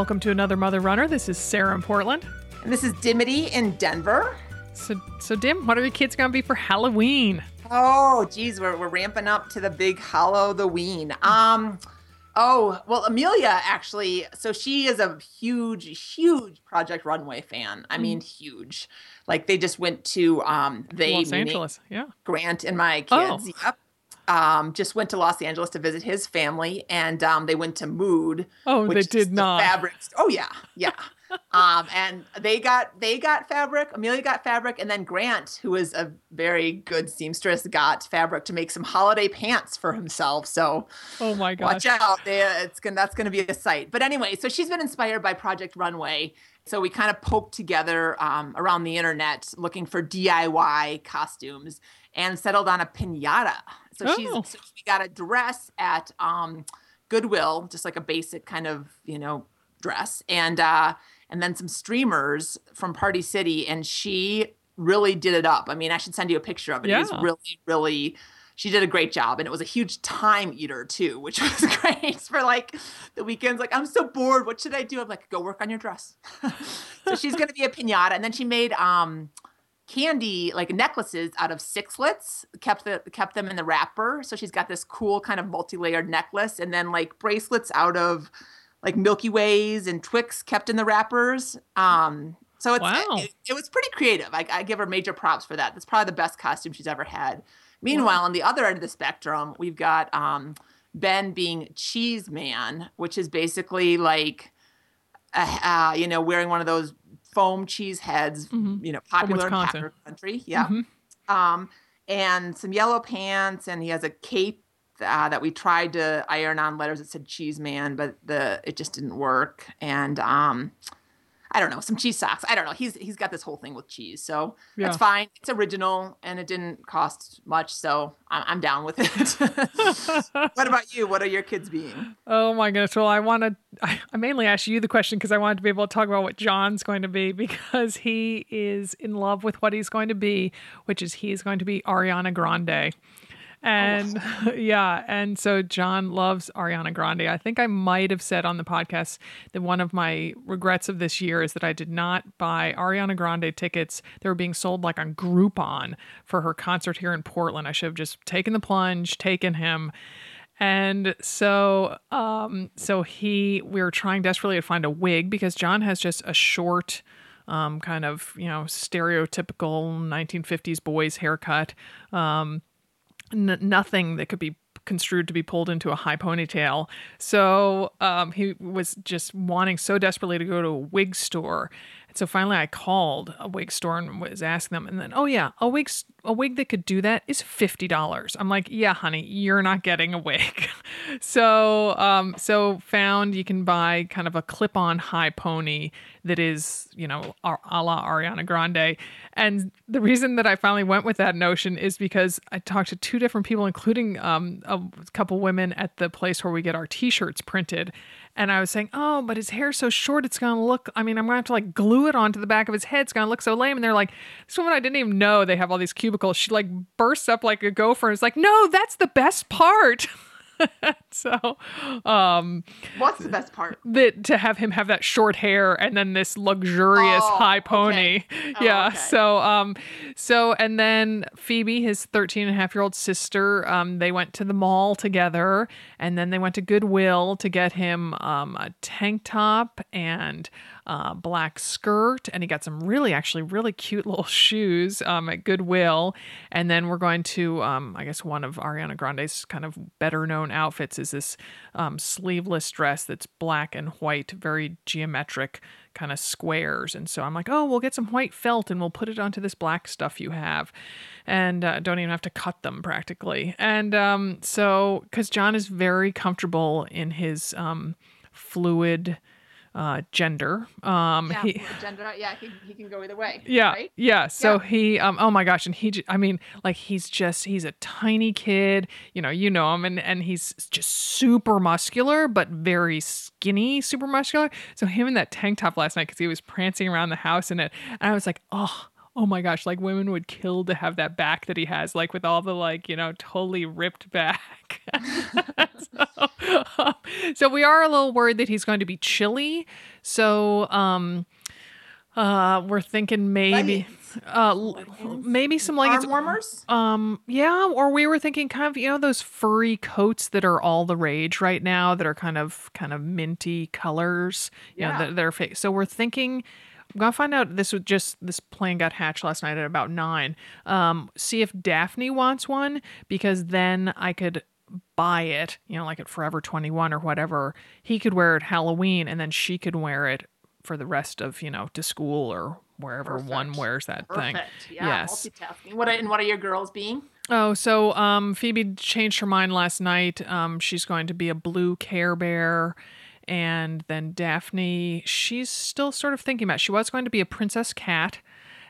Welcome to Another Mother Runner. This is Sarah in Portland. And this is Dimity in Denver. So Dim, what are your kids going to be for Halloween? Oh, geez, we're ramping up to the big Halloween. Amelia, actually, so she is a huge, huge Project Runway fan. I mean, huge. Like, they just went to Los Angeles, yeah. Grant and my kids, yep. Just went to Los Angeles to visit his family, and they went to Mood. Oh, which they did not. Fabrics. Oh, yeah, yeah. And they got fabric. Amelia got fabric, and then Grant, who is a very good seamstress, got fabric to make some holiday pants for himself. So, oh my gosh, watch out! That's gonna be a sight. But anyway, so she's been inspired by Project Runway. So we kind of poked together around the internet looking for DIY costumes and settled on a piñata. So she got a dress at Goodwill, just like a basic kind of, dress, and then some streamers from Party City, and she really did it up. I mean, I should send you a picture of it. Yeah. It was really, really, she did a great job, and it was a huge time eater too, which was great for like the weekends. Like, I'm so bored. What should I do? I'm like, go work on your dress. So she's going to be a piñata, and then she made candy, like necklaces out of sixlets, kept them in the wrapper. So she's got this cool kind of multi-layered necklace, and then like bracelets out of like Milky Ways and Twix kept in the wrappers. So it's, wow. It was pretty creative. I give her major props for that. That's probably the best costume she's ever had. Meanwhile, on the other end of the spectrum, we've got Ben being Cheese Man, which is basically like, wearing one of those foam cheese heads, mm-hmm. Popular in the country. Yeah. Mm-hmm. And some yellow pants, and he has a cape that we tried to iron on letters that said Cheese Man, but it just didn't work. And I don't know, some cheese socks. I don't know. He's got this whole thing with cheese, so yeah. That's fine. It's original, and it didn't cost much, so I'm down with it. What about you? What are your kids being? Oh my goodness! Well, I mainly asked you the question because I wanted to be able to talk about what John's going to be, because he is in love with what he's going to be, which is he's going to be Ariana Grande. And and so John loves Ariana Grande. I think I might have said on the podcast that one of my regrets of this year is that I did not buy Ariana Grande tickets. They were being sold like on Groupon for her concert here in Portland. I should have just taken the plunge, taken him. And so we were trying desperately to find a wig, because John has just a short kind of, stereotypical 1950s boys haircut. Nothing that could be construed to be pulled into a high ponytail. So he was just wanting so desperately to go to a wig store. And so finally I called a wig store and was asking them. And then, a wig that could do that is $50. I'm like, yeah, honey, you're not getting a wig. So found you can buy kind of a clip-on high pony that is, a la Ariana Grande. And the reason that I finally went with that notion is because I talked to two different people, including a couple women at the place where we get our t-shirts printed. And I was saying, oh, but his hair's so short, it's going to look, I'm going to have to like glue it onto the back of his head. It's going to look so lame. And they're like, this woman, I didn't even know they have all these cubicles. She like bursts up like a gopher and is like, no, that's the best part. So, what's the best part? That to have him have that short hair and then this luxurious high pony. Okay. Yeah. Okay. So, and then Phoebe, his 13.5-year-old sister, they went to the mall together, and then they went to Goodwill to get him, a tank top and black skirt, and he got some really cute little shoes at Goodwill. And then we're going to I guess one of Ariana Grande's kind of better known outfits is this sleeveless dress that's black and white, very geometric kind of squares. And so I'm like, oh, we'll get some white felt and we'll put it onto this black stuff you have, and don't even have to cut them practically. And so because John is very comfortable in his fluid gender. He can go either way. Yeah. Right? Yeah. So he, oh my gosh. And he, he's a tiny kid, him. And he's just super muscular, but very skinny, super muscular. So him in that tank top last night, cause he was prancing around the house in it. And I was like, oh my gosh, like women would kill to have that back that he has, like with all the totally ripped back. So we are a little worried that he's going to be chilly. So we're thinking maybe maybe some leggings, arm warmers. Yeah, or we were thinking kind of, you know, those furry coats that are all the rage right now that are kind of minty colors. You know, they're fake. So we're thinking. I'm going to find out. This plan got hatched last night at about 9. See if Daphne wants one, because then I could buy it, you know, like at Forever 21 or whatever. He could wear it Halloween, and then she could wear it for the rest of, you know, to school or wherever one wears that thing. Yeah, yes. Multitasking. What are your girls being? Oh, so Phoebe changed her mind last night. She's going to be a blue Care Bear. And then Daphne, she's still sort of thinking about it. She was going to be a princess cat,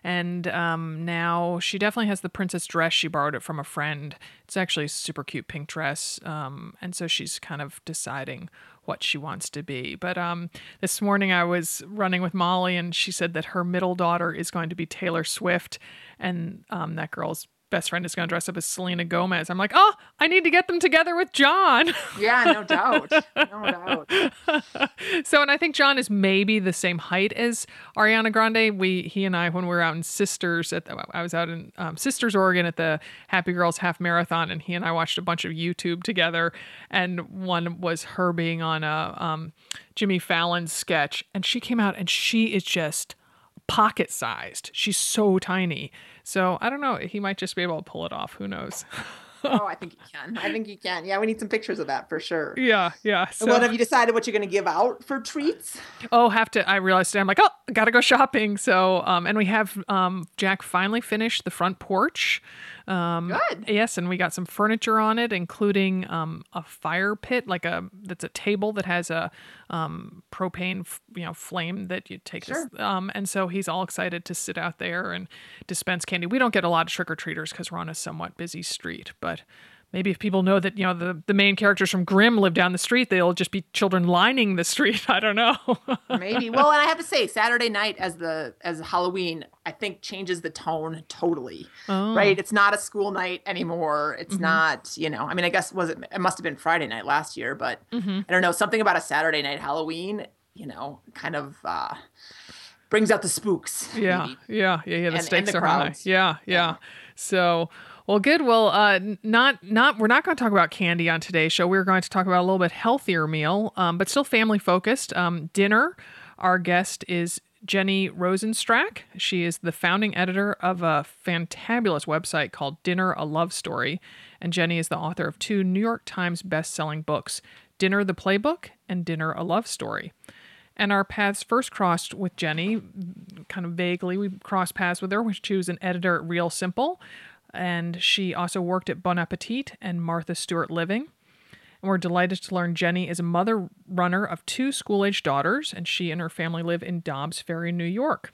and now she definitely has the princess dress. She borrowed it from a friend. It's actually a super cute pink dress, and so she's kind of deciding what she wants to be. But this morning I was running with Molly, and she said that her middle daughter is going to be Taylor Swift, and that girl's best friend is going to dress up as Selena Gomez. I'm like, oh, I need to get them together with John. Yeah, no doubt. No doubt. So, and I think John is maybe the same height as Ariana Grande. He and I, when we were out in Sisters, I was out in Sisters, Oregon at the Happy Girls Half Marathon, and he and I watched a bunch of YouTube together, and one was her being on a Jimmy Fallon sketch, and she came out and she is just pocket sized. She's so tiny. So I don't know. He might just be able to pull it off. Who knows? Oh, I think he can. Yeah, we need some pictures of that for sure. Yeah. So, well, have you decided what you're going to give out for treats? Oh, I realized today, I'm like, oh, gotta go shopping. So, and we have Jack finally finished the front porch. Good. Yes, and we got some furniture on it, including a fire pit, that's a table that has a propane, flame that you take. Sure. And so he's all excited to sit out there and dispense candy. We don't get a lot of trick or treaters because we're on a somewhat busy street, but maybe if people know that, you know, the main characters from Grimm live down the street, they'll just be children lining the street. I don't know. Maybe. Well, and I have to say, Saturday night as Halloween, I think changes the tone totally. Oh. Right? It's not a school night anymore. It's not, you know, I mean, I guess it must have been Friday night last year, but I don't know, something about a Saturday night Halloween, you know, kind of brings out the spooks. Yeah. Maybe. Yeah. The stakes are high. Yeah. So. Well, good. Well, we're not going to talk about candy on today's show. We're going to talk about a little bit healthier meal, but still family focused. Dinner. Our guest is Jenny Rosenstrack. She is the founding editor of a fantabulous website called Dinner, A Love Story. And Jenny is the author of 2 New York Times best-selling books, Dinner, the Playbook and Dinner, A Love Story. And our paths first crossed with Jenny, kind of vaguely. We crossed paths with her when she was an editor at Real Simple. And she also worked at Bon Appetit and Martha Stewart Living. And we're delighted to learn Jenny is a mother runner of 2 school-aged daughters, and she and her family live in Dobbs Ferry, New York.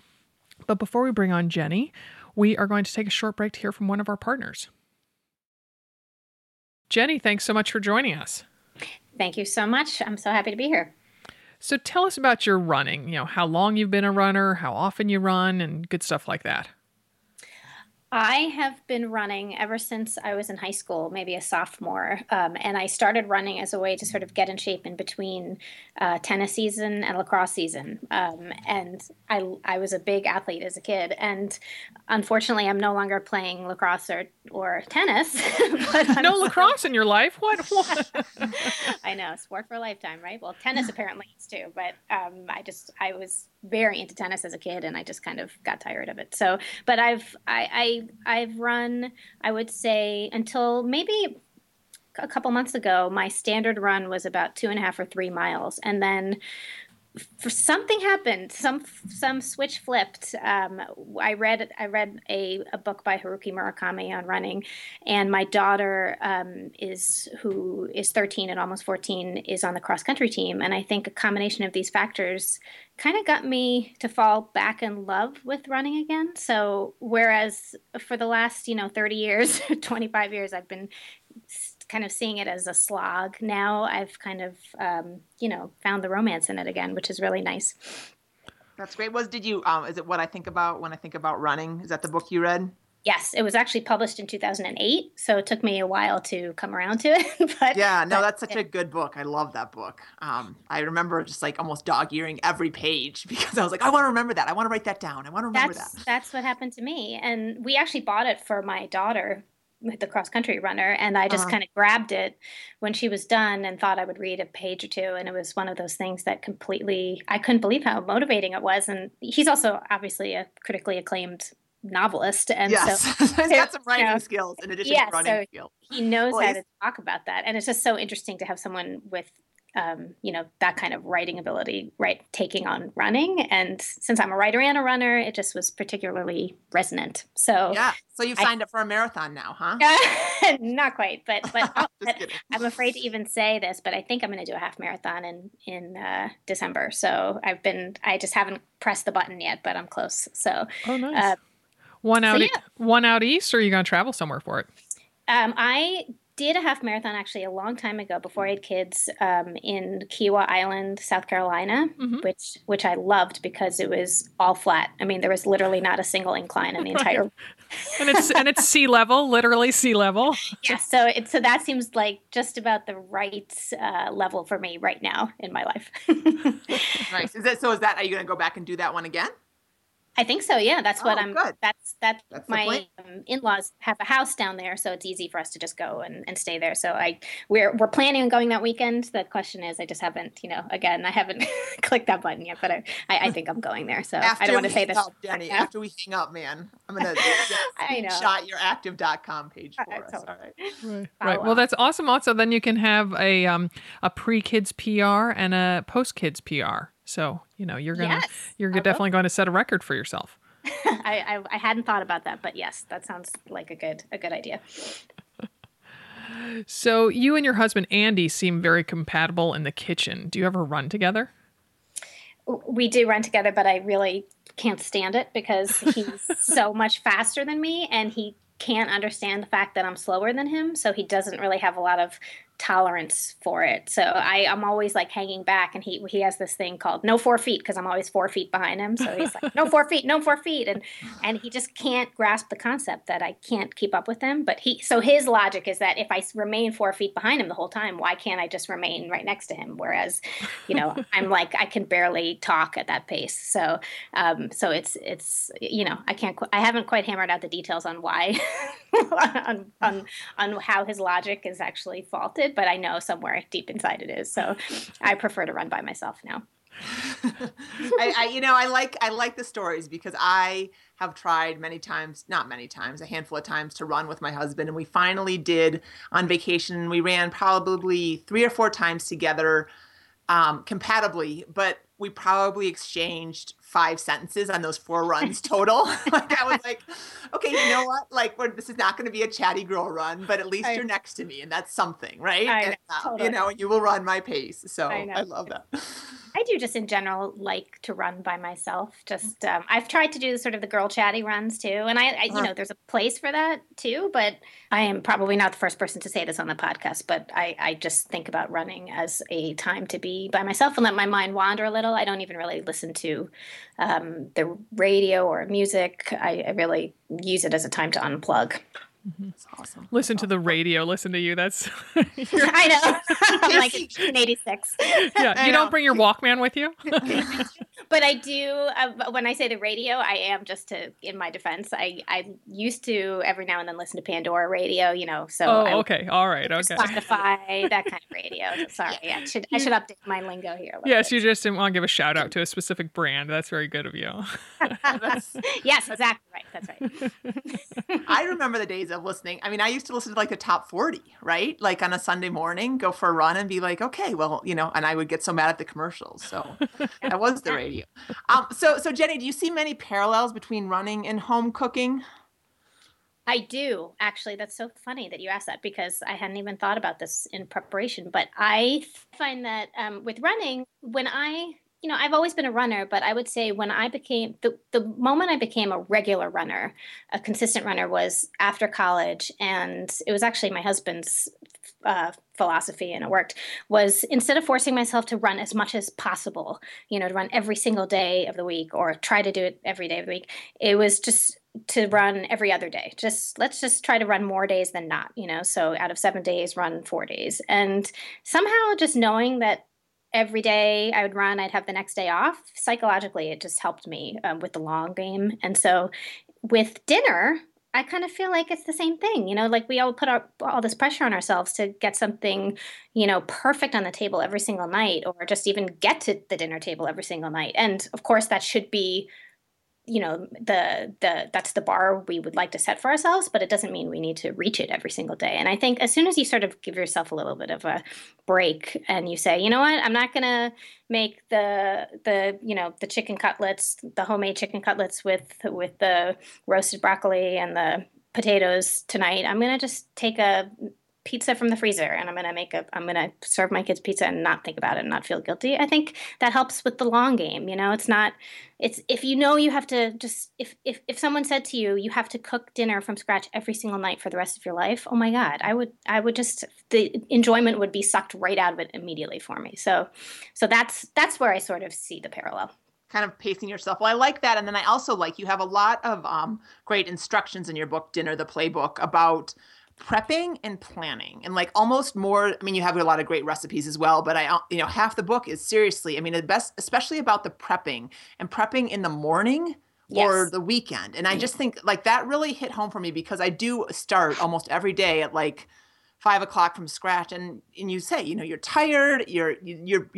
But before we bring on Jenny, we are going to take a short break to hear from one of our partners. Jenny, thanks so much for joining us. Thank you so much. I'm so happy to be here. So tell us about your running, you know, how long you've been a runner, how often you run, and good stuff like that. I have been running ever since I was in high school, maybe a sophomore, and I started running as a way to sort of get in shape in between tennis season and lacrosse season, and I was a big athlete as a kid, and unfortunately, I'm no longer playing lacrosse or tennis. But no lacrosse in your life? What? I know, sport for a lifetime, right? Well, tennis apparently is too, but I was very into tennis as a kid, and I just kind of got tired of it. So, but I've run, I would say, until maybe a couple months ago, my standard run was about 2.5 or 3 miles. And then something happened. Some switch flipped. I read a book by Haruki Murakami on running, and my daughter who is 13 and almost 14 is on the cross country team. And I think a combination of these factors kind of got me to fall back in love with running again. So whereas for the last 30 years, 25 years, I've been kind of seeing it as a slog. Now I've kind of, found the romance in it again, which is really nice. That's great. Did you, is it What I Think About When I Think About Running? Is that the book you read? Yes, it was actually published in 2008, so it took me a while to come around to it. But yeah, no, that's such a good book. I love that book. I remember just like almost dog-earing every page because I was like, I want to remember that. I want to write that down. I want to remember that. That's what happened to me. And we actually bought it for my daughter, the cross-country runner, and I just kind of grabbed it when she was done and thought I would read a page or two. And it was one of those things that completely – I couldn't believe how motivating it was. And he's also obviously a critically acclaimed novelist, and so he's got some writing skills in addition to running skills. He knows how to talk about that, and it's just so interesting to have someone with that kind of writing ability taking on running. And since I'm a writer and a runner, it just was particularly resonant. So so you've signed up for a marathon now, huh? Not quite, but I'm afraid to even say this, but I think I'm going to do a half marathon in December. So I just haven't pressed the button yet, but I'm close. So nice. One out east, or are you going to travel somewhere for it? I did a half marathon actually a long time ago before I had kids in Kiowa Island, South Carolina, which I loved because it was all flat. I mean, there was literally not a single incline in the entire. And it's sea level, literally sea level. Yeah, so that seems like just about the right level for me right now in my life. Nice. Are you going to go back and do that one again? I think so. Yeah, that's what I'm. Good. That's my in-laws have a house down there, so it's easy for us to just go and stay there. So we're planning on going that weekend. The question is, I just haven't, I haven't clicked that button yet, but I think I'm going there. So I don't want to say this. Jenny, after we hang up, man, I'm gonna shot your active.com page for us. All right. Right. Well, that's awesome. Also, then you can have a pre-kids PR and a post-kids PR. So, you're definitely going to set a record for yourself. I hadn't thought about that, but yes, that sounds like a good idea. So you and your husband, Andy, seem very compatible in the kitchen. Do you ever run together? We do run together, but I really can't stand it because he's so much faster than me, and he can't understand the fact that I'm slower than him. So he doesn't really have a lot of tolerance for it. So I'm always like hanging back, and he has this thing called no 4 feet, because I'm always 4 feet behind him. So he's like, no four feet. And he just can't grasp the concept that I can't keep up with him. But so his logic is that if I remain 4 feet behind him the whole time, why can't I just remain right next to him? Whereas, I'm like, I can barely talk at that pace. So, so it's, I haven't quite hammered out the details on why, on how his logic is actually faulted. But I know somewhere deep inside it is. So I prefer to run by myself now. I like the stories because I have tried a handful of times to run with my husband. And we finally did on vacation. We ran probably 3 or 4 times together compatibly, but we probably exchanged 5 sentences on those 4 runs total. I was like, okay, you know what? Like, this is not going to be a chatty girl run, but at least you're next to me, and that's something, right? Totally. You will run my pace. So I love that. I do just in general like to run by myself. Just I've tried to do sort of the girl chatty runs too, and I there's a place for that too. But I am probably not the first person to say this on the podcast, but I just think about running as a time to be by myself and let my mind wander a little. I don't even really listen to the radio or music. I really use it as a time to unplug. That's awesome. Listen to the radio. Listen to you. That's. I know. I'm like 1986. Yeah, you don't bring your Walkman with you. But I do. When I say the radio, I am just in my defense. I used to every now and then listen to Pandora radio. So. Oh, okay. All right. Okay. Spotify, that kind of radio. Sorry, I should update my lingo here. Yes, you just didn't want to give a shout out to a specific brand. That's very good of you. Yes, exactly right. That's right. I remember the days of listening. I mean, I used to listen to like the top 40, right? Like on a Sunday morning, go for a run and be like, okay, well, and I would get so mad at the commercials. So that was the radio. So Jenny, do you see many parallels between running and home cooking? I do. Actually, that's so funny that you asked that because I hadn't even thought about this in preparation. But I find that with running, when I've always been a runner, but I would say when I became the moment I became a regular runner, a consistent runner was after college. And it was actually my husband's philosophy, and it worked, was instead of forcing myself to run as much as possible, to run every single day of the week or try to do it every day of the week, it was just to run every other day. Let's just try to run more days than not, you know? So out of 7 days, run 4 days. And somehow just knowing that every day I would run, I'd have the next day off. Psychologically, it just helped me with the long game. And so with dinner, I kind of feel like it's the same thing, you know, like we all put all this pressure on ourselves to get something, you know, perfect on the table every single night, or just even get to the dinner table every single night. And of course that should be, you know, that's the bar we would like to set for ourselves, but it doesn't mean we need to reach it every single day. And I think as soon as you sort of give yourself a little bit of a break and you say, you know what, I'm not going to make the chicken cutlets, the homemade chicken cutlets with the roasted broccoli and the potatoes tonight. I'm going to just take a pizza from the freezer and I'm going to serve my kids pizza and not think about it and not feel guilty. I think that helps with the long game. You know, if someone said to you, you have to cook dinner from scratch every single night for the rest of your life. Oh my God, I would the enjoyment would be sucked right out of it immediately for me. So that's where I sort of see the parallel. Kind of pacing yourself. Well, I like that. And then I also like, you have a lot of great instructions in your book, Dinner, the Playbook, about prepping and planning, and like almost more, I mean, you have a lot of great recipes as well, but half the book is seriously, I mean, the best, especially about the prepping in the morning or the weekend. And I just think like that really hit home for me, because I do start almost every day at like 5 o'clock from scratch. And you say, you know, you're tired, your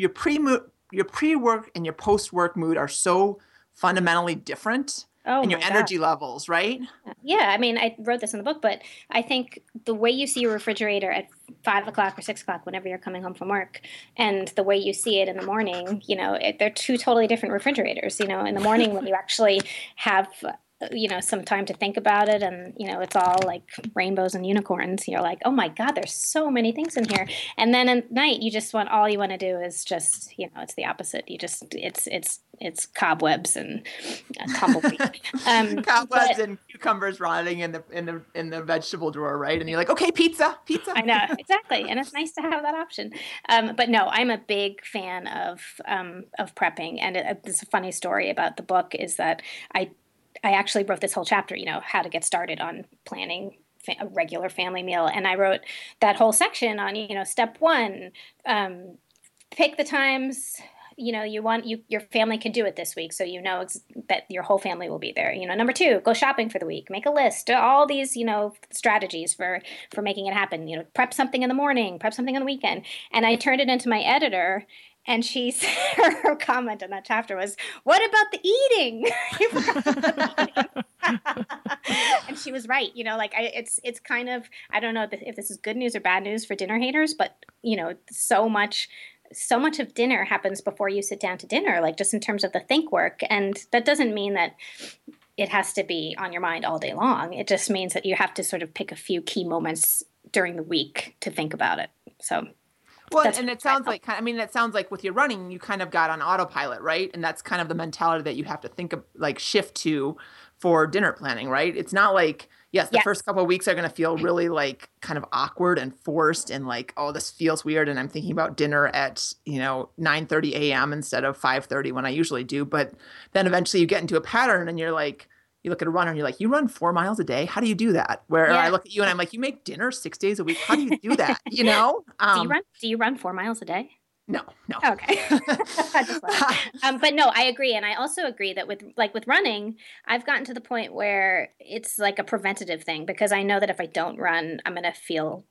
pre-work and your post-work mood are so fundamentally different. Oh, and your energy levels, right? Yeah. I mean, I wrote this in the book, but I think the way you see your refrigerator at 5 o'clock or 6 o'clock, whenever you're coming home from work, and the way you see it in the morning, you know, they're two totally different refrigerators. You know, in the morning when you actually have, you know, some time to think about it, and, you know, it's all like rainbows and unicorns. You're like, oh my God, there's so many things in here. And then at night, you just want, all you want to do is just, you know, it's the opposite. You just, it's cobwebs and tumbleweed. Cobwebs and cucumbers rotting in the vegetable drawer, right? And you're like, okay, pizza. I know, exactly. And it's nice to have that option. But no, I'm a big fan of prepping. And it's a funny story about the book is that I actually wrote this whole chapter, you know, how to get started on planning a regular family meal. And I wrote that whole section on, you know, step one, pick the times, you know, your family can do it this week. So, you know, that your whole family will be there. You know, number two, go shopping for the week, make a list, all these, you know, strategies for making it happen, you know, prep something in the morning, prep something on the weekend. And I turned it into my editor. And her comment on that chapter was, what about the eating? You forgot about the eating. And she was right. You know, like it's kind of, I don't know if this is good news or bad news for dinner haters, but, you know, so much of dinner happens before you sit down to dinner, like just in terms of the think work. And that doesn't mean that it has to be on your mind all day long. It just means that you have to sort of pick a few key moments during the week to think about it. So well, and it sounds like with your running, you kind of got on autopilot, right? And that's kind of the mentality that you have to think of, like shift to for dinner planning, right? It's not like, yes, the first couple of weeks are going to feel really like kind of awkward and forced and like, oh, this feels weird. And I'm thinking about dinner at, you know, 9:30 a.m. instead of 5:30 when I usually do. But then eventually you get into a pattern and you're like, you look at a runner and you're like, you run 4 miles a day. How do you do that? Where I look at you and I'm like, you make dinner 6 days a week. How do you do that? You know? Do you run 4 miles a day? No. Okay. But no, I agree. And I also agree that with running, I've gotten to the point where it's like a preventative thing, because I know that if I don't run, I'm going to feel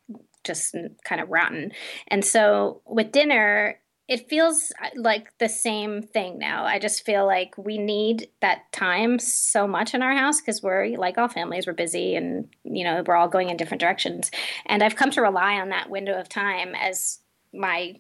just kind of rotten. And so with dinner, it feels like the same thing now. I just feel like we need that time so much in our house, because we're like all families, we're busy and, you know, we're all going in different directions. And I've come to rely on that window of time as my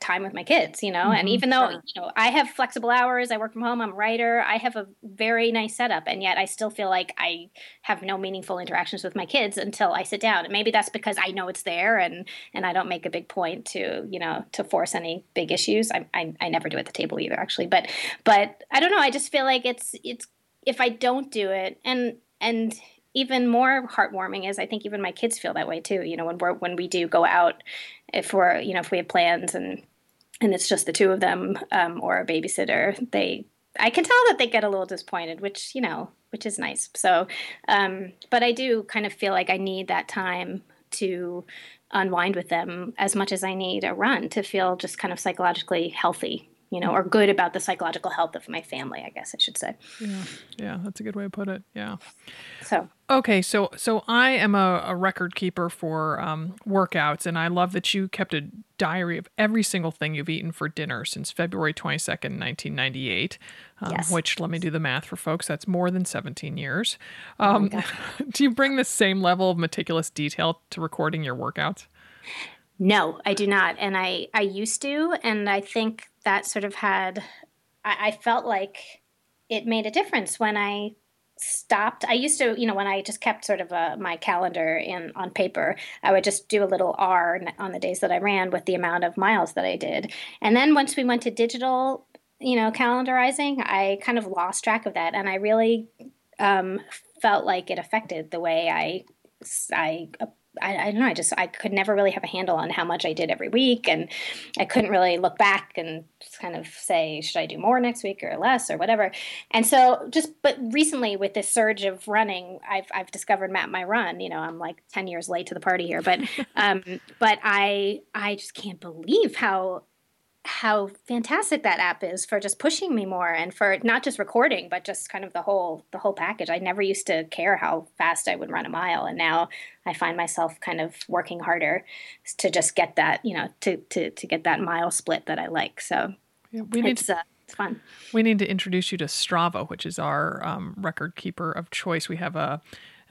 time with my kids, you know, and even though, you know, I have flexible hours, I work from home, I'm a writer, I have a very nice setup, and yet I still feel like I have no meaningful interactions with my kids until I sit down. And maybe that's because I know it's there and I don't make a big point to, you know, to force any big issues. I never do at the table either, actually, but I don't know. I just feel like it's, if I don't do it, and even more heartwarming is I think even my kids feel that way too. You know, when we do go out, if we have plans and it's just the two of them, or a babysitter, they I can tell that they get a little disappointed, which is nice. So, but I do kind of feel like I need that time to unwind with them as much as I need a run to feel just kind of psychologically healthy, or good about the psychological health of my family, I guess I should say. Yeah, that's a good way to put it. Yeah. So I am a record keeper for workouts, and I love that you kept a diary of every single thing you've eaten for dinner since February 22nd, 1998, which, let me do the math for folks, that's more than 17 years. Do you bring the same level of meticulous detail to recording your workouts? No, I do not. And I used to, and I think that sort of had, I felt like it made a difference when I stopped. I used to, when I just kept sort of my calendar on paper, I would just do a little R on the days that I ran with the amount of miles that I did. And then once we went to digital, calendarizing, I kind of lost track of that. And I really felt like it affected the way I don't know. I could never really have a handle on how much I did every week, and I couldn't really look back and kind of say, should I do more next week or less or whatever? And so, but recently with this surge of running, I've discovered MapMyRun. I'm like 10 years late to the party here, but but I just can't believe how fantastic that app is for just pushing me more and for not just recording, but just kind of the whole package. I never used to care how fast I would run a mile. And now I find myself kind of working harder to just get that, to get that mile split that I like. So yeah, it's fun. We need to introduce you to Strava, which is our record keeper of choice. We have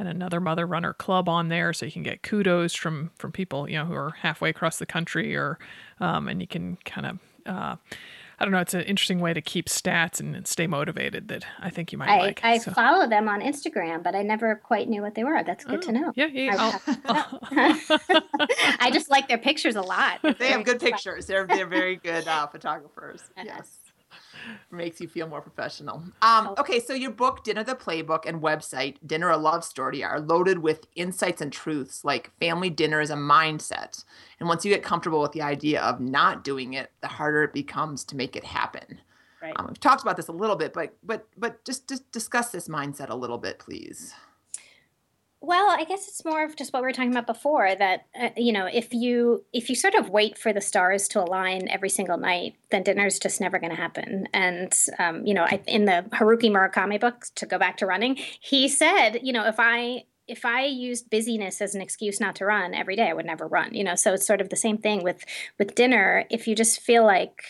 and Another Mother Runner Club on there, so you can get kudos from people who are halfway across the country, or and you can kind of it's an interesting way to keep stats and stay motivated that I think you might like. I follow them on Instagram, but I never quite knew what they were. That's good to know. Yeah. I just like their pictures a lot. They have good pictures. They're very good photographers. Yes. Makes you feel more professional. Okay, so your book, Dinner, the Playbook, and website, Dinner, A Love Story, are loaded with insights and truths like family dinner is a mindset. And once you get comfortable with the idea of not doing it, the harder it becomes to make it happen. Right. We've talked about this a little bit, but just discuss this mindset a little bit, please. Well, I guess it's more of just what we were talking about before, that, if you sort of wait for the stars to align every single night, then dinner's just never going to happen. And, in the Haruki Murakami book, to go back to running, he said, if I used busyness as an excuse not to run every day, I would never run, so it's sort of the same thing with dinner. If you just feel like,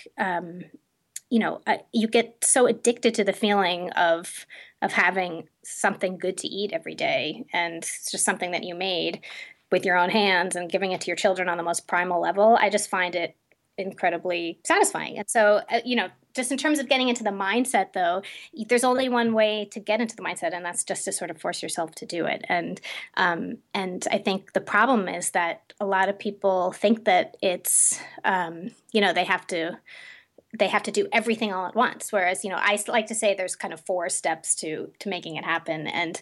you get so addicted to the feeling of having something good to eat every day, and it's just something that you made with your own hands and giving it to your children on the most primal level. I just find it incredibly satisfying. And so, just in terms of getting into the mindset, though, there's only one way to get into the mindset, and that's just to sort of force yourself to do it. And I think the problem is that a lot of people think that it's, they have to do everything all at once. Whereas, I like to say there's kind of four steps to making it happen. And,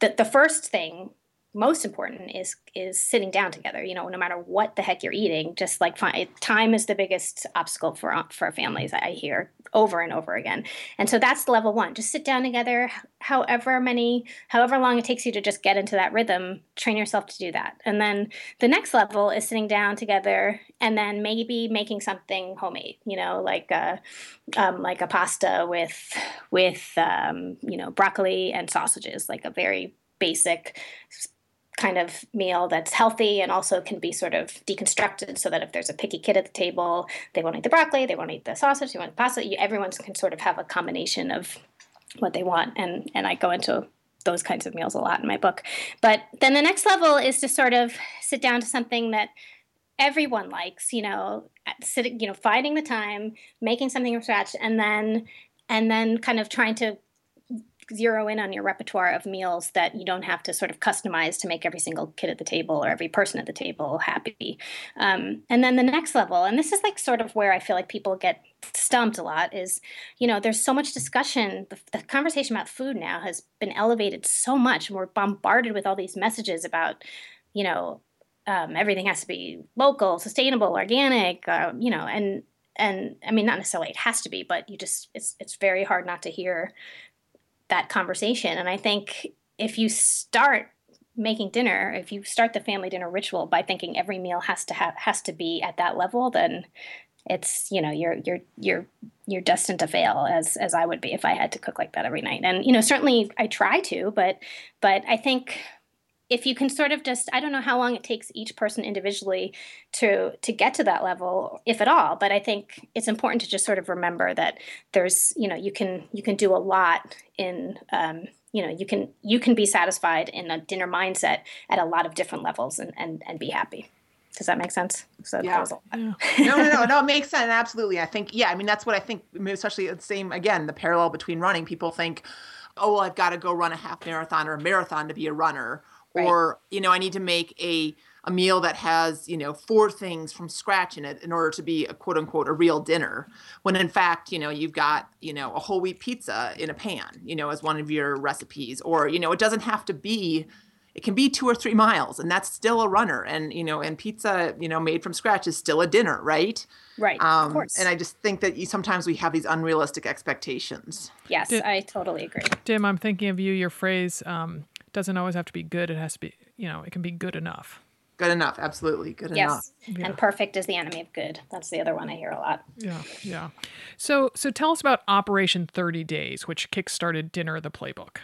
the first thing, most important, is sitting down together, no matter what the heck you're eating, just like time is the biggest obstacle for families, I hear over and over again. And so that's level one, just sit down together, however long it takes you to just get into that rhythm, train yourself to do that. And then the next level is sitting down together and then maybe making something homemade, like a pasta with broccoli and sausages, like a very basic kind of meal that's healthy and also can be sort of deconstructed so that if there's a picky kid at the table, they won't eat the broccoli, they won't eat the sausage, they won't eat the pasta. Everyone can sort of have a combination of what they want. And I go into those kinds of meals a lot in my book. But then the next level is to sort of sit down to something that everyone likes, finding the time, making something from scratch, and then kind of trying to zero in on your repertoire of meals that you don't have to sort of customize to make every single kid at the table or every person at the table happy. And then the next level, and this is like sort of where I feel like people get stumped a lot, is, there's so much discussion. The conversation about food now has been elevated so much, and we're bombarded with all these messages about, everything has to be local, sustainable, organic, And I mean, not necessarily it has to be, but you just, it's very hard not to hear that conversation. And I think if you start making dinner, if you start the family dinner ritual by thinking every meal has to be at that level, then it's, you know, you're destined to fail as I would be if I had to cook like that every night. And, you know, certainly I try to, but I think if you can sort of just, I don't know how long it takes each person individually to get to that level, if at all, but I think it's important to just sort of remember that there's, you know, you can do a lot in, you know, you can be satisfied in a dinner mindset at a lot of different levels and be happy. Does that make sense? So yeah. No, it makes sense. Absolutely. I think, yeah, I mean, that's what I think, especially the same, again, the parallel between running. People think, oh, well, I've got to go run a half marathon or a marathon to be a runner. Right. Or, you know, I need to make a meal that has, you know, 4 things from scratch in it in order to be a quote unquote a real dinner. When in fact, you know, you've got, you know, a whole wheat pizza in a pan, you know, as one of your recipes. Or, you know, it doesn't have to be, it can be 2 or 3 miles and that's still a runner. And, you know, and pizza, you know, made from scratch is still a dinner, right? Right. Of course. And I just think that sometimes we have these unrealistic expectations. Yes, I totally agree. Dim, I'm thinking of you, your phrase, doesn't always have to be good. It has to be, you know, it can be good enough. Good enough. Absolutely. Good enough. Yes. Yeah. And perfect is the enemy of good. That's the other one I hear a lot. Yeah. Yeah. So tell us about Operation 30 Days, which kickstarted Dinner, the Playbook.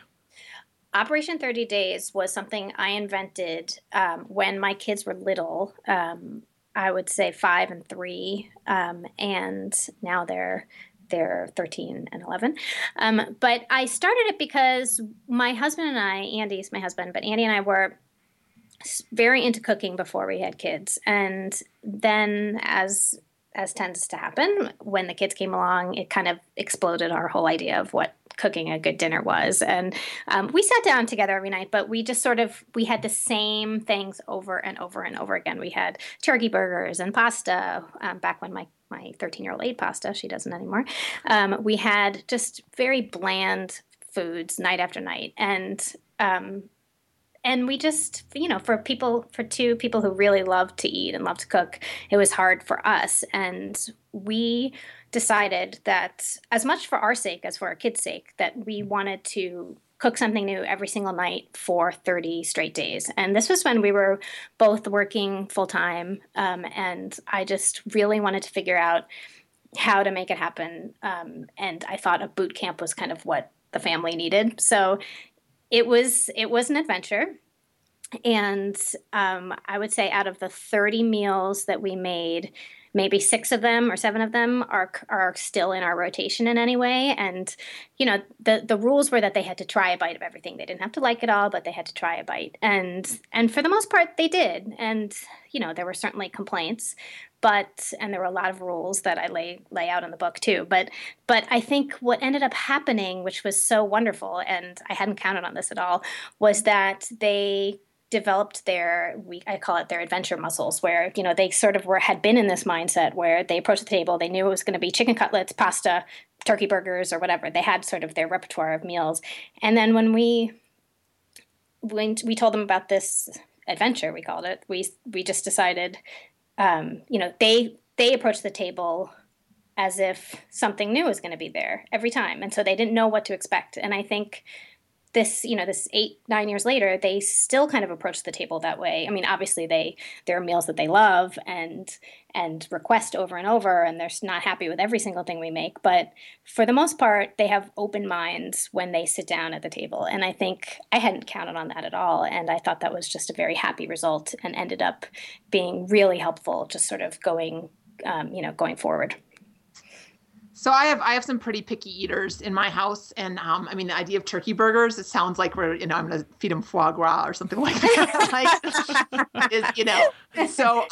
Operation 30 Days was something I invented when my kids were little. I would say 5 and 3. And now they're 13 and 11. But I started it because my husband and I, Andy's my husband, but Andy and I were very into cooking before we had kids. And then as tends to happen, when the kids came along, it kind of exploded our whole idea of what cooking a good dinner was. And we sat down together every night, but we just sort of, we had the same things over and over and over again. We had turkey burgers and pasta back when my 13-year-old ate pasta. She doesn't anymore. We had just very bland foods night after night. And we just, you know, for two people who really love to eat and love to cook, it was hard for us. And we decided that as much for our sake as for our kids' sake, that we wanted to cook something new every single night for 30 straight days. And this was when we were both working full-time, and I just really wanted to figure out how to make it happen. And I thought a boot camp was kind of what the family needed. So it was an adventure. And I would say out of the 30 meals that we made, maybe 6 of them or 7 of them are still in our rotation in any way. And, you know, the rules were that they had to try a bite of everything. They didn't have to like it all, but they had to try a bite. And for the most part, they did. And, you know, there were certainly complaints, and there were a lot of rules that I lay out in the book too. But I think what ended up happening, which was so wonderful, and I hadn't counted on this at all, was that they developed I call it their adventure muscles, where, you know, they sort of had been in this mindset where they approached the table, they knew it was going to be chicken cutlets, pasta, turkey burgers, or whatever. They had sort of their repertoire of meals. And then when we told them about this adventure, we called it, we just decided, you know, they approached the table as if something new was going to be there every time. And so they didn't know what to expect. And I think this 8-9 years later, they still kind of approach the table that way. I mean, obviously there are meals that they love and request over and over, and they're not happy with every single thing we make. But for the most part, they have open minds when they sit down at the table. And I think I hadn't counted on that at all. And I thought that was just a very happy result and ended up being really helpful, just sort of going forward. So I have some pretty picky eaters in my house, and I mean, the idea of turkey burgers, it sounds like we're, you know, I'm going to feed them foie gras or something like that, like, you know. So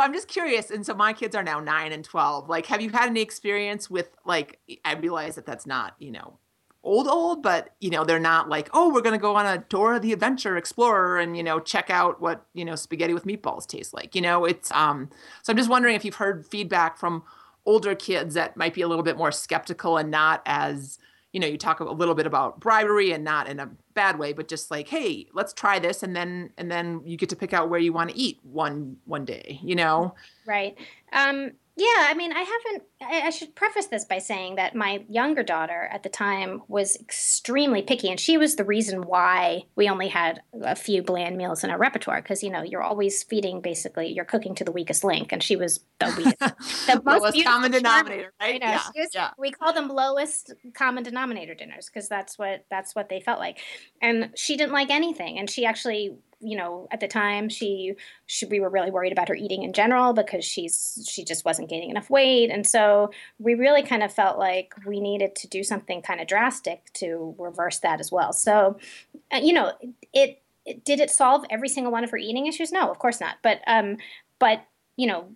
I'm just curious, and so my kids are now 9 and 12. Like, have you had any experience with, like, I realize that that's not, you know, old, but, you know, they're not like, oh, we're going to go on a Dora the Adventure Explorer and, you know, check out what, you know, spaghetti with meatballs tastes like. You know, it's so I'm just wondering if you've heard feedback from older kids that might be a little bit more skeptical and not as, you know, you talk a little bit about bribery and not in a bad way, but just like, hey, let's try this. And then you get to pick out where you want to eat one day, you know? Right. Yeah, I mean, I should preface this by saying that my younger daughter at the time was extremely picky, and she was the reason why we only had a few bland meals in our repertoire, because, you know, you're always feeding, basically, you're cooking to the weakest link, and she was the weakest. The lowest common denominator, right? You know, yeah, we call them lowest common denominator dinners, because that's what they felt like. And she didn't like anything, and she actually... You know, at the time, we were really worried about her eating in general because she just wasn't gaining enough weight. And so we really kind of felt like we needed to do something kind of drastic to reverse that as well. So, you know, did it solve every single one of her eating issues? No, of course not. But you know,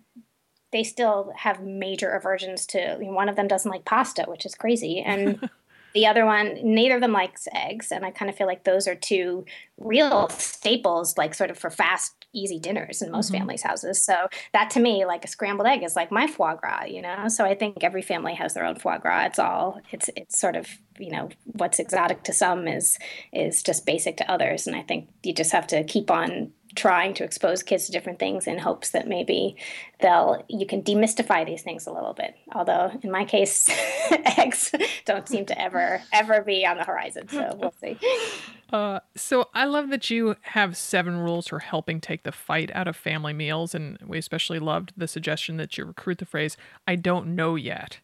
they still have major aversions to, you know, one of them doesn't like pasta, which is crazy. And the other one, neither of them likes eggs, and I kind of feel like those are two real staples, like sort of for fast, easy dinners in most families' houses. So that to me, like a scrambled egg is like my foie gras, you know? So I think every family has their own foie gras. It's sort of, you know, what's exotic to some is just basic to others. And I think you just have to keep on trying to expose kids to different things in hopes that maybe you can demystify these things a little bit. Although in my case, eggs don't seem to ever be on the horizon. So we'll see. So I love that you have 7 rules for helping take the fight out of family meals. And we especially loved the suggestion that you recruit the phrase, "I don't know yet."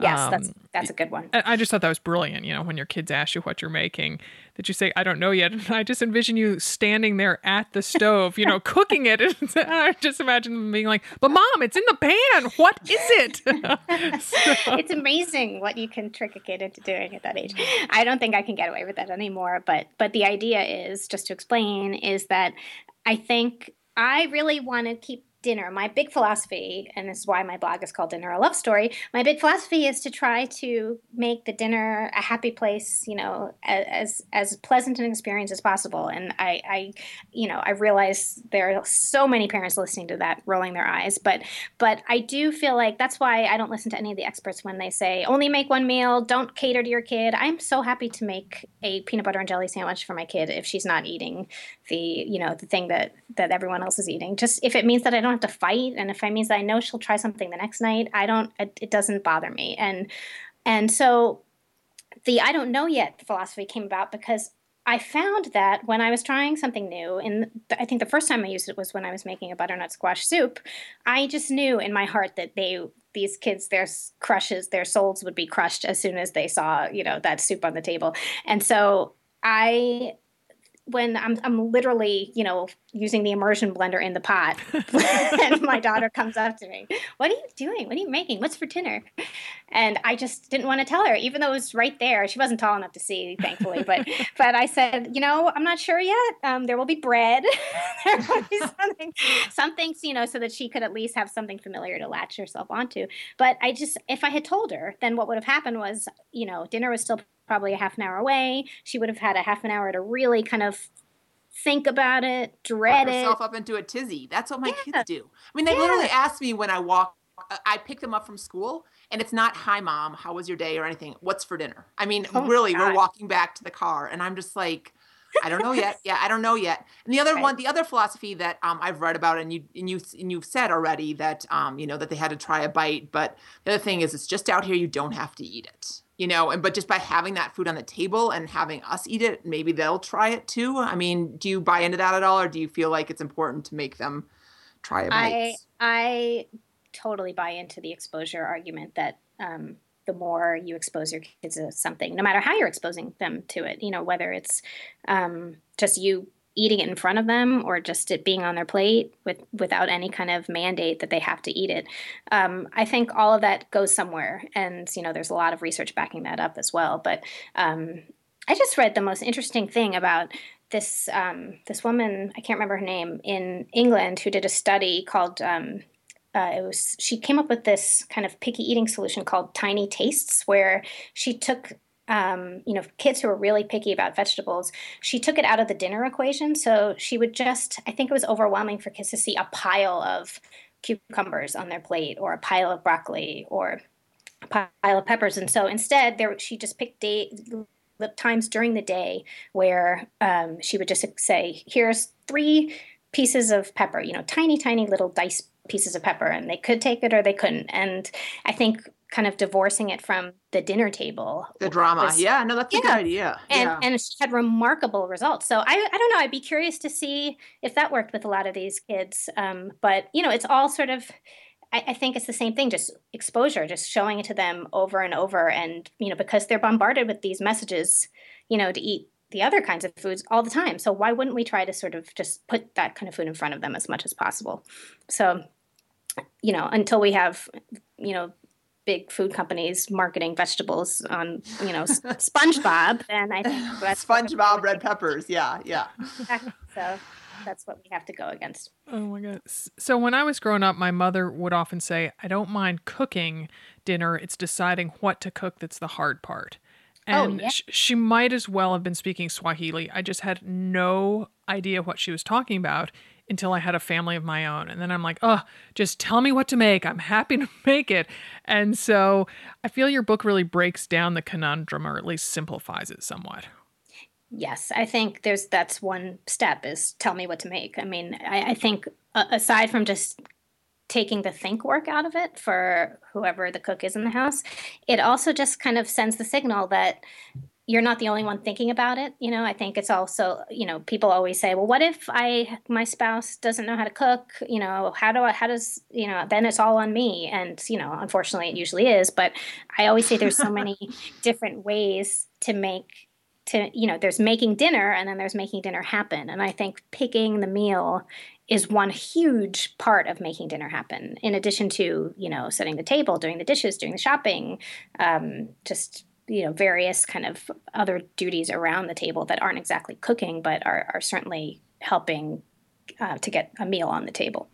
Yes, that's a good one. I just thought that was brilliant. You know, when your kids ask you what you're making, that you say, "I don't know yet." And I just envision you standing there at the stove, you know, cooking it. And I just imagine them being like, "But Mom, it's in the pan. What is it?" It's amazing what you can trick a kid into doing at that age. I don't think I can get away with that anymore. But the idea is, just to explain, is that I think I really want to keep dinner. My big philosophy, and this is why my blog is called Dinner, A Love Story, my big philosophy is to try to make the dinner a happy place, you know, as pleasant an experience as possible. And I realize there are so many parents listening to that rolling their eyes, but I do feel like that's why I don't listen to any of the experts when they say, only make one meal, don't cater to your kid. I'm so happy to make a peanut butter and jelly sandwich for my kid if she's not eating the, you know, the thing that everyone else is eating. Just if it means that I don't have to fight, and if I means that I know she'll try something the next night, it doesn't bother me. And so the "I don't know yet" philosophy came about because I found that when I was trying something new, and I think the first time I used it was when I was making a butternut squash soup, I just knew in my heart that these kids, their souls would be crushed as soon as they saw, you know, that soup on the table. And so when I'm literally, you know, using the immersion blender in the pot, and my daughter comes up to me, "What are you doing? What are you making? What's for dinner?" And I just didn't want to tell her, even though it was right there. She wasn't tall enough to see, thankfully. But I said, "You know, I'm not sure yet. There will be bread." There will be something, you know, so that she could at least have something familiar to latch herself onto. But I just, if I had told her, then what would have happened was, you know, dinner was still probably a half an hour away. She would have had a half an hour to really kind of think about it, put herself up into a tizzy. That's what my kids do. I mean, they literally ask me when I pick them up from school, and it's not, "Hi, Mom, how was your day?" or anything. "What's for dinner?" I mean, we're walking back to the car, and I'm just like, "I don't know yet." Yeah, I don't know yet. And the other one, the other philosophy that I've read about, and you've said already that you know, that they had to try a bite, but the other thing is, it's just out here, you don't have to eat it. You know, but just by having that food on the table and having us eat it, maybe they'll try it too. I mean, do you buy into that at all, or do you feel like it's important to make them try a bite? I totally buy into the exposure argument that the more you expose your kids to something, no matter how you're exposing them to it, you know, whether it's just you eating it in front of them or just it being on their plate without any kind of mandate that they have to eat it. I think all of that goes somewhere. And, you know, there's a lot of research backing that up as well. But I just read the most interesting thing about this, this woman, I can't remember her name, in England, who did a study called she came up with this kind of picky eating solution called Tiny Tastes, where she took you know, kids who were really picky about vegetables, she took it out of the dinner equation. So she would just, I think it was overwhelming for kids to see a pile of cucumbers on their plate or a pile of broccoli or a pile of peppers. And so instead she just picked times during the day where she would just say, "Here's 3 pieces of pepper," you know, tiny little diced pieces of pepper, and they could take it or they couldn't. And I think kind of divorcing it from the dinner table. The drama. That's a good idea. And she had remarkable results. So I don't know. I'd be curious to see if that worked with a lot of these kids. But, you know, it's all sort of, I think it's the same thing, just exposure, just showing it to them over and over. And, you know, because they're bombarded with these messages, you know, to eat the other kinds of foods all the time. So why wouldn't we try to sort of just put that kind of food in front of them as much as possible? So, you know, until we have, you know, big food companies marketing vegetables on, you know, SpongeBob, then I think that's SpongeBob red peppers. Yeah. Exactly. So that's what we have to go against. Oh my goodness. So when I was growing up, my mother would often say, I don't mind cooking dinner. It's deciding what to cook that's the hard part. And she might as well have been speaking Swahili. I just had no idea what she was talking about until I had a family of my own. And then I'm like, just tell me what to make. I'm happy to make it. And so I feel your book really breaks down the conundrum, or at least simplifies it somewhat. Yes, I think that's one step, is tell me what to make. I mean, I think aside from just taking the think work out of it for whoever the cook is in the house, it also just kind of sends the signal that you're not the only one thinking about it. You know, I think it's also, you know, people always say, well, what if my spouse doesn't know how to cook? You know, then it's all on me. And, you know, unfortunately it usually is, but I always say there's so many different ways to make, to, you know, there's making dinner and then there's making dinner happen. And I think picking the meal is one huge part of making dinner happen, in addition to, you know, setting the table, doing the dishes, doing the shopping, just, you know, various kind of other duties around the table that aren't exactly cooking, but are certainly helping to get a meal on the table.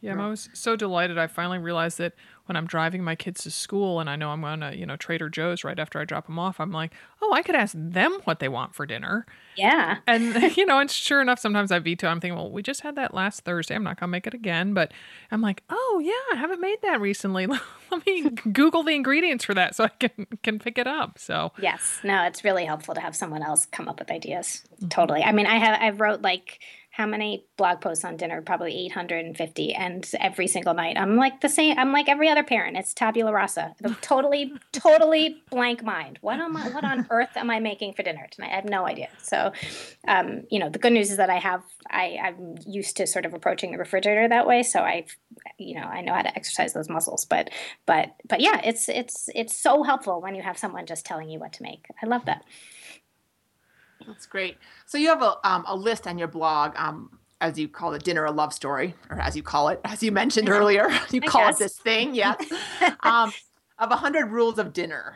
Yeah, I was so delighted. I finally realized that when I'm driving my kids to school and I know I'm going to, you know, Trader Joe's right after I drop them off, I'm like, I could ask them what they want for dinner. Yeah. And, you know, and sure enough, sometimes I veto. I'm thinking, well, we just had that last Thursday. I'm not going to make it again. But I'm like, I haven't made that recently. Let me Google the ingredients for that so I can pick it up. So yes, no, it's really helpful to have someone else come up with ideas. Mm-hmm. Totally. I mean, I wrote like, how many blog posts on dinner? Probably 850. And every single night, I'm like the same. I'm like every other parent. It's tabula rasa. The totally blank mind. What on earth am I making for dinner tonight? I have no idea. So, you know, the good news is that I'm used to sort of approaching the refrigerator that way. So I know how to exercise those muscles. But yeah, it's so helpful when you have someone just telling you what to make. I love that. That's great. So you have a list on your blog, as you call it, Dinner, A Love Story, or as you call it, as you mentioned earlier, it this thing, yes, of 100 rules of dinner,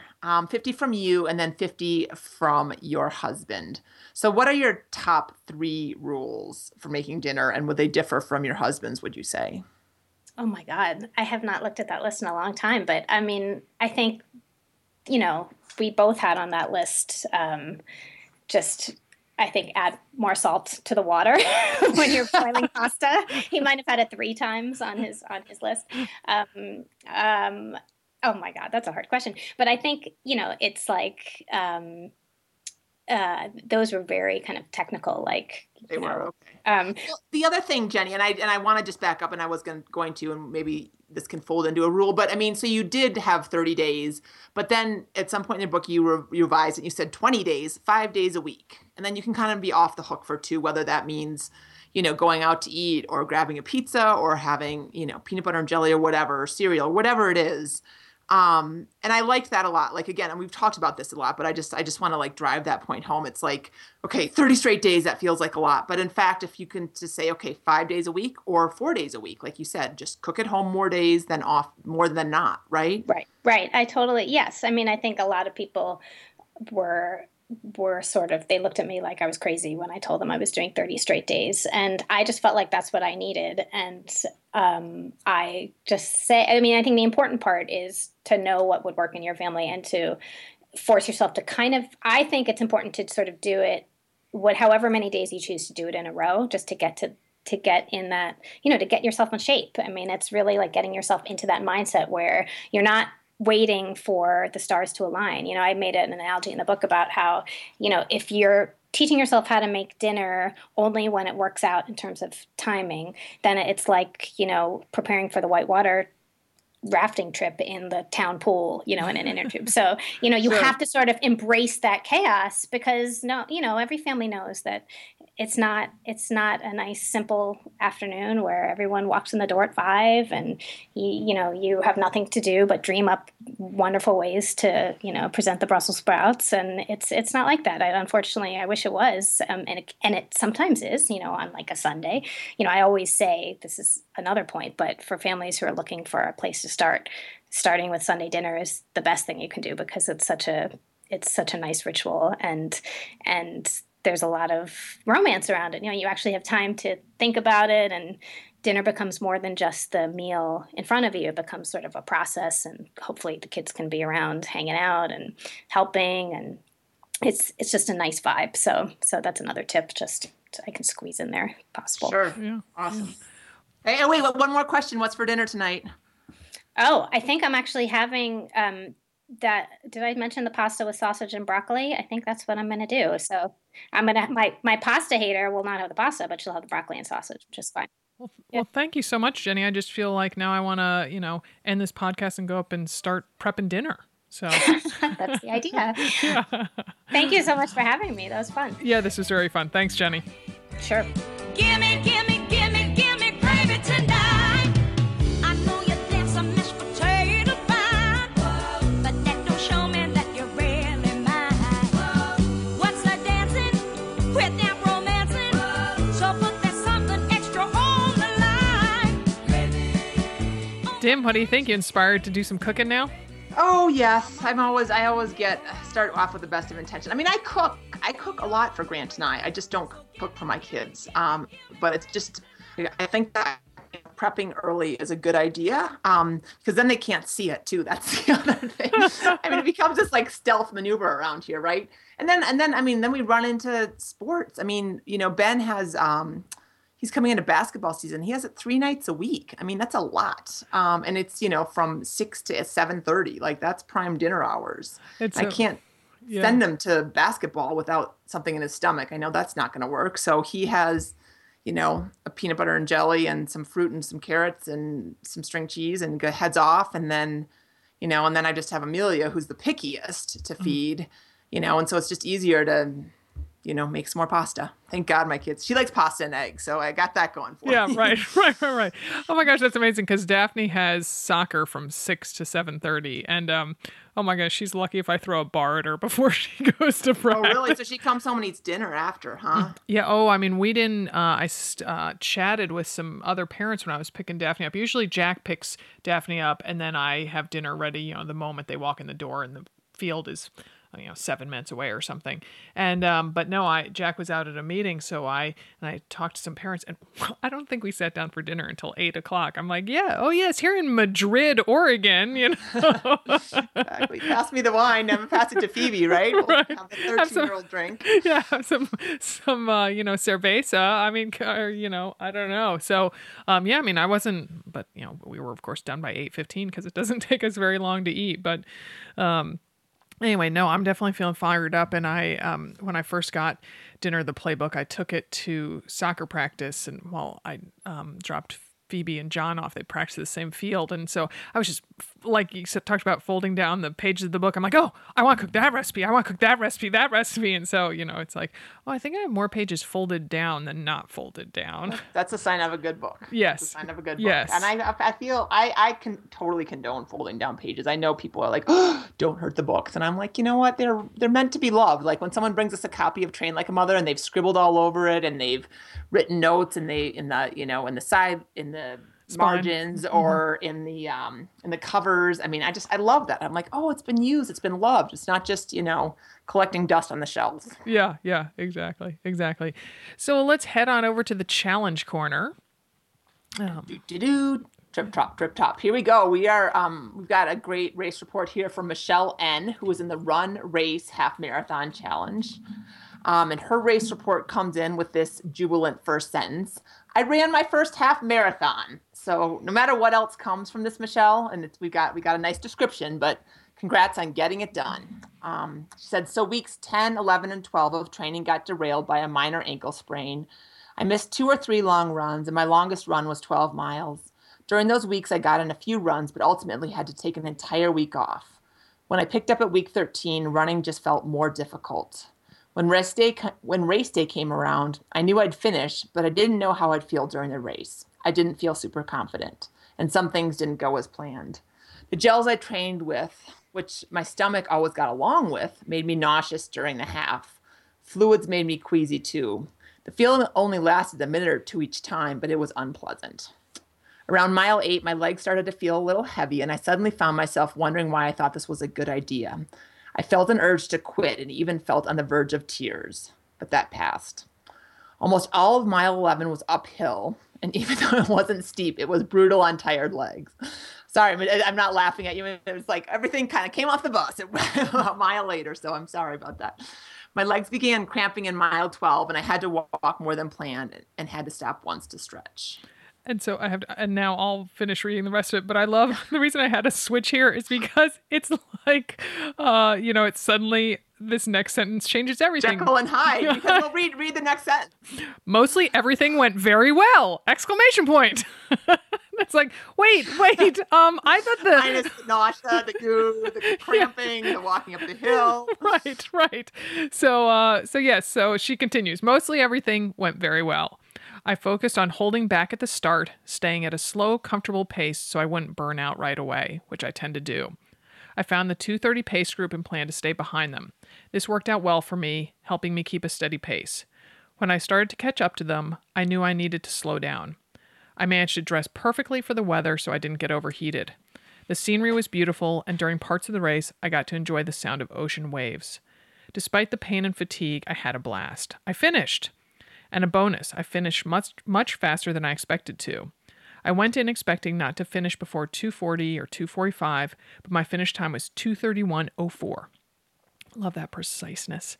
50 from you and then 50 from your husband. So what are your top 3 rules for making dinner, and would they differ from your husband's, would you say? Oh my God. I have not looked at that list in a long time, but I mean, I think, you know, we both had on that list, just, I think, add more salt to the water when you're boiling pasta. He might have had it 3 times on his list. Oh my God, that's a hard question. But I think, you know, it's like those were very kind of technical. Like they were okay. Well, the other thing, Jenny, and I want to just back up, and I was going to, and maybe this can fold into a rule, but I mean, so you did have 30 days, but then at some point in your book, you revised and you said 20 days, 5 days a week. And then you can kind of be off the hook for 2, whether that means, you know, going out to eat or grabbing a pizza or having, you know, peanut butter and jelly or whatever, or cereal, whatever it is. And I liked that a lot. Like, again, and we've talked about this a lot, but I just want to like drive that point home. It's like, okay, 30 straight days, that feels like a lot. But in fact, if you can just say, okay, 5 days a week or 4 days a week, like you said, just cook at home more days than off, more than not. Right. Right. I totally. Yes. I mean, I think a lot of people were sort of, they looked at me like I was crazy when I told them I was doing 30 straight days. And I just felt like that's what I needed. And, I think the important part is to know what would work in your family and to force yourself to kind of, I think it's important to sort of do it however many days you choose to do it in a row, just to get in that, you know, to get yourself in shape. I mean, it's really like getting yourself into that mindset where you're not waiting for the stars to align. You know, I made an analogy in the book about how, you know, if you're teaching yourself how to make dinner only when it works out in terms of timing, then it's like, you know, preparing for the whitewater rafting trip in the town pool, you know, in an inner tube. So, you know, you have to sort of embrace that chaos because, no, you know, every family knows that it's not a nice, simple afternoon where everyone walks in the door at 5 and, you know, you have nothing to do but dream up wonderful ways to, you know, present the Brussels sprouts. And it's not like that. Unfortunately, I wish it was. And it sometimes is, you know, on like a Sunday. You know, I always say this is another point, but for families who are looking for a place to start, starting with Sunday dinner is the best thing you can do because it's such a nice ritual, and there's a lot of romance around it. You know, you actually have time to think about it, and dinner becomes more than just the meal in front of you. It becomes sort of a process, and hopefully the kids can be around hanging out and helping, and it's just a nice vibe. So that's another tip just I can squeeze in there if possible. Sure. Yeah. Awesome. Hey, wait, one more question. What's for dinner tonight? Oh, I think I'm actually having did I mention the pasta with sausage and broccoli? I think that's what I'm going to do. So I'm going to, my pasta hater will not have the pasta, but she'll have the broccoli and sausage, which is fine. Well, thank you so much, Jenny. I just feel like now I want to, you know, end this podcast and go up and start prepping dinner. So that's the idea. Yeah. Thank you so much for having me. That was fun. Yeah, this was very fun. Thanks, Jenny. Sure. Gimme gravy tonight. Dim, what do you think? You inspired to do some cooking now? Oh yes, I always start off with the best of intention. I mean, I cook a lot for Grant and I just don't cook for my kids. But it's just, I think that prepping early is a good idea because then they can't see it too. That's the other thing. I mean, it becomes this like stealth maneuver around here, right? And then we run into sports. I mean, you know, Ben has. He's coming into basketball season. He has it 3 nights a week. I mean, that's a lot. And it's, you know, from 6 to 7:30. Like, that's prime dinner hours. I can't send him to basketball without something in his stomach. I know that's not going to work. So he has, you know, a peanut butter and jelly and some fruit and some carrots and some string cheese and heads off. And then, you know, and then I just have Amelia, who's the pickiest to feed, you know, and so it's just easier to – you know, make some more pasta. Thank God my kids. She likes pasta and eggs, so I got that going for me. Yeah, right. Oh my gosh, that's amazing because Daphne has soccer from 6 to 7:30, and oh my gosh, she's lucky if I throw a bar at her before she goes to practice. Oh really? So she comes home and eats dinner after, huh? Yeah. Oh, I mean, we didn't. I chatted with some other parents when I was picking Daphne up. Usually Jack picks Daphne up, and then I have dinner ready. You know, the moment they walk in the door, and the field is, you know, 7 minutes away or something. And, but no, Jack was out at a meeting. So I talked to some parents, and I don't think we sat down for dinner until 8 o'clock. I'm like, here in Madrid, Oregon, you know. Exactly. Pass me the wine. Never pass it to Phoebe, right? Right. We'll have the 13-year-old drink. Yeah. Some, you know, cerveza. I mean, or, you know, I don't know. So, yeah, I mean, I wasn't, but you know, we were of course done by 8:15 cause it doesn't take us very long to eat. But, anyway, no, I'm definitely feeling fired up. And I, when I first got Dinner, the Playbook, I took it to soccer practice. And while I dropped Phoebe and John off, they practiced the same field. And so I was just, like you talked about, folding down the pages of the book. I'm like, oh, I want to cook that recipe. I want to cook that recipe. And so, you know, it's like, oh, I think I have more pages folded down than not folded down. That's a sign of a good book. Yes. That's a sign of a good book. Yes. And I feel I can totally condone folding down pages. I know people are like, oh, don't hurt the books. And I'm like, you know what? They're meant to be loved. Like when someone brings us a copy of Train Like a Mother and they've scribbled all over it and they've written notes and they, in the, you know, in the side, in the margins or in the covers. I mean, I love that. I'm like, oh, it's been used. It's been loved. It's not just, you know, collecting dust on the shelves. Yeah, exactly. So let's head on over to the challenge corner. Trip top. Here we go. We are, we've got a great race report here from Michelle N, who is in the Run Race Half Marathon Challenge. And her race report comes in with this jubilant first sentence. I ran my first half marathon. So no matter what else comes from this, Michelle, and it's, we got a nice description, but congrats on getting it done. She said, so weeks 10, 11, and 12 of training got derailed by a minor ankle sprain. I missed 2 or 3 long runs, and my longest run was 12 miles. During those weeks, I got in a few runs, but ultimately had to take an entire week off. When I picked up at week 13, running just felt more difficult. When race day came around, I knew I'd finish, but I didn't know how I'd feel during the race. I didn't feel super confident, and some things didn't go as planned. The gels I trained with, which my stomach always got along with, made me nauseous during the half. Fluids made me queasy too. The feeling only lasted a minute or two each time, but it was unpleasant. Around mile 8, my legs started to feel a little heavy, and I suddenly found myself wondering why I thought this was a good idea. I felt an urge to quit and even felt on the verge of tears, but that passed. Almost all of mile 11 was uphill, and even though it wasn't steep, it was brutal on tired legs. Sorry, I'm not laughing at you. It was like everything kind of came off the bus a mile 8 or so. I'm sorry about that. My legs began cramping in mile 12, and I had to walk more than planned and had to stop once to stretch. And so I have to, and now I'll finish reading the rest of it, but I love, the reason I had to switch here is because it's like, it's suddenly this next sentence changes everything. Jekyll and Hyde, because we'll read the next sentence. Mostly everything went very well, !! It's like, wait, I thought the... minus the nausea, the goo, the cramping, the walking up the hill. Right. So she continues, mostly everything went very well. I focused on holding back at the start, staying at a slow, comfortable pace so I wouldn't burn out right away, which I tend to do. I found the 2:30 pace group and planned to stay behind them. This worked out well for me, helping me keep a steady pace. When I started to catch up to them, I knew I needed to slow down. I managed to dress perfectly for the weather so I didn't get overheated. The scenery was beautiful, and during parts of the race, I got to enjoy the sound of ocean waves. Despite the pain and fatigue, I had a blast. I finished! And a bonus, I finished much faster than I expected to. I went in expecting not to finish before 2:40 or 2:45, but my finish time was 2:31:04. Love that preciseness.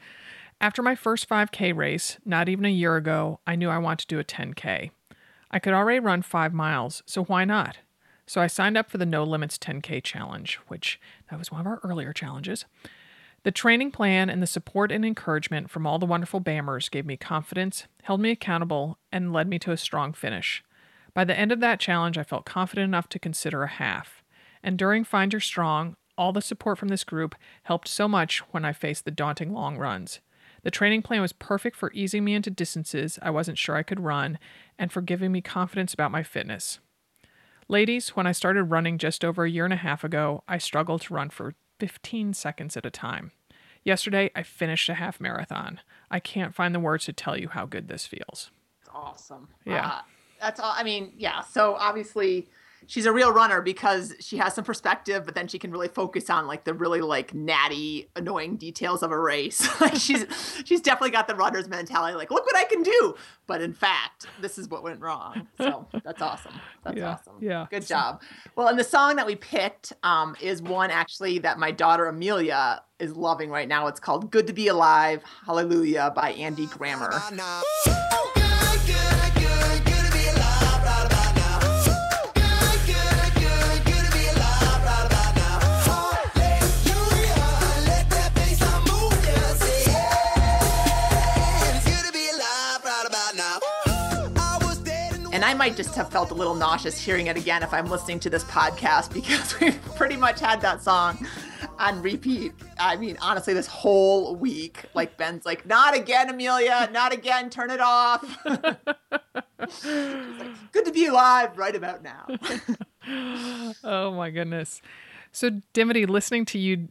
After my first 5K race, not even a year ago, I knew I wanted to do a 10K. I could already run 5 miles, so why not? So I signed up for the No Limits 10K challenge, which that was one of our earlier challenges. The training plan and the support and encouragement from all the wonderful Bammers gave me confidence, held me accountable, and led me to a strong finish. By the end of that challenge, I felt confident enough to consider a half. And during Find Your Strong, all the support from this group helped so much when I faced the daunting long runs. The training plan was perfect for easing me into distances I wasn't sure I could run and for giving me confidence about my fitness. Ladies, when I started running just over a year and a half ago, I struggled to run for 15 seconds at a time. Yesterday, I finished a half marathon. I can't find the words to tell you how good this feels. It's awesome. Yeah. That's all. I mean, yeah. So obviously she's a real runner because she has some perspective, but then she can really focus on like the really like natty, annoying details of a race. Like she's definitely got the runner's mentality. Like, look what I can do. But in fact, this is what went wrong. So that's awesome. That's awesome. Yeah. Good job. Well, and the song that we picked is one actually that my daughter Amelia is loving right now. It's called "Good to Be Alive, Hallelujah" by Andy Grammer. And I might just have felt a little nauseous hearing it again if I'm listening to this podcast, because we've pretty much had that song on repeat. I mean, honestly, this whole week, like Ben's like, not again, Amelia, not again, turn it off. She's like, good to be alive right about now. Oh my goodness. So Dimity, listening to you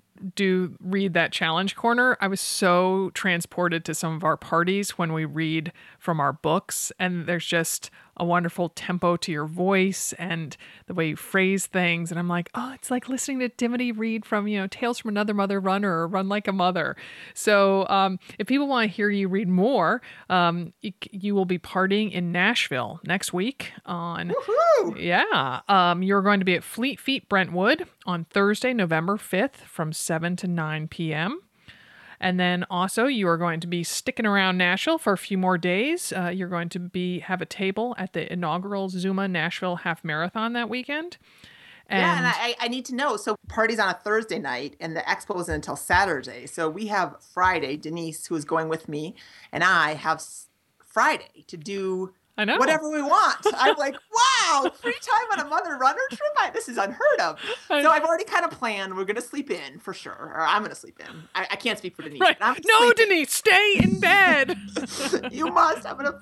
read that challenge corner, I was so transported to some of our parties when we read from our books, and there's just a wonderful tempo to your voice and the way you phrase things. And I'm like, oh, it's like listening to Dimity read from, Tales from Another Mother Runner or Run Like a Mother. So if people want to hear you read more, you will be partying in Nashville next week on... Woo-hoo! Yeah. You're going to be at Fleet Feet Brentwood on Thursday, November 5th from 7 to 9 p.m. And then also you are going to be sticking around Nashville for a few more days. You're going to have a table at the inaugural Zuma Nashville Half Marathon that weekend. And I need to know. So party's on a Thursday night and the expo isn't until Saturday. So we have Friday, Denise, who is going with me, and I have Friday to do whatever we want. I'm like, wow, free time on a mother runner trip? This is unheard of. So I've already kind of planned. We're going to sleep in for sure. Or I'm going to sleep in. I can't speak for Denise. Right. Denise, stay in bed. You must. I'm going to.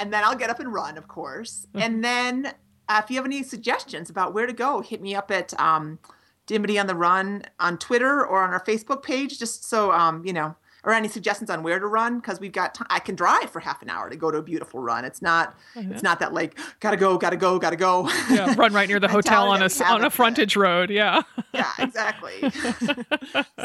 And then I'll get up and run, of course. And then if you have any suggestions about where to go, hit me up at Dimity on the Run on Twitter or on our Facebook page, just so, or any suggestions on where to run, because we've got I can drive for half an hour to go to a beautiful run. It's not that like, gotta go. Yeah, run right near the hotel on a frontage road. Yeah. Yeah, exactly.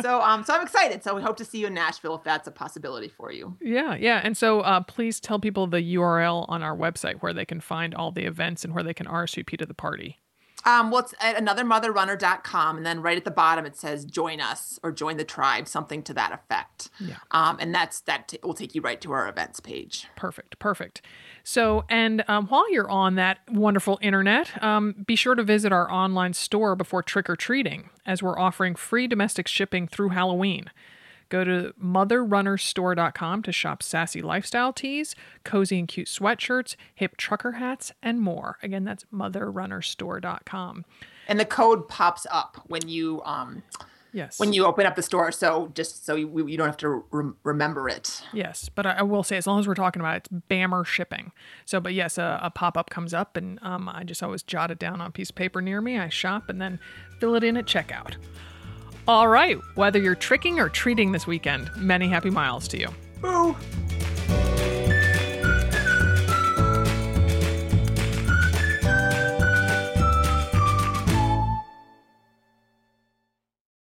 So I'm excited. So we hope to see you in Nashville if that's a possibility for you. Yeah, yeah. And so please tell people the URL on our website where they can find all the events and where they can RSVP to the party. It's at anothermotherrunner.com, and then right at the bottom it says join us or join the tribe, something to that effect. Yeah. And that will take you right to our events page. Perfect. So, and while you're on that wonderful internet, be sure to visit our online store before trick-or-treating, as we're offering free domestic shipping through Halloween. Go to motherrunnerstore.com to shop sassy lifestyle tees, cozy and cute sweatshirts, hip trucker hats, and more. Again, that's motherrunnerstore.com. And the code pops up when you open up the store, so just so you don't have to remember it. Yes, but I will say, as long as we're talking about it, it's Bammer shipping. So, but yes, a pop-up comes up, and I just always jot it down on a piece of paper near me. I shop and then fill it in at checkout. All right, whether you're tricking or treating this weekend, many happy miles to you. Boo!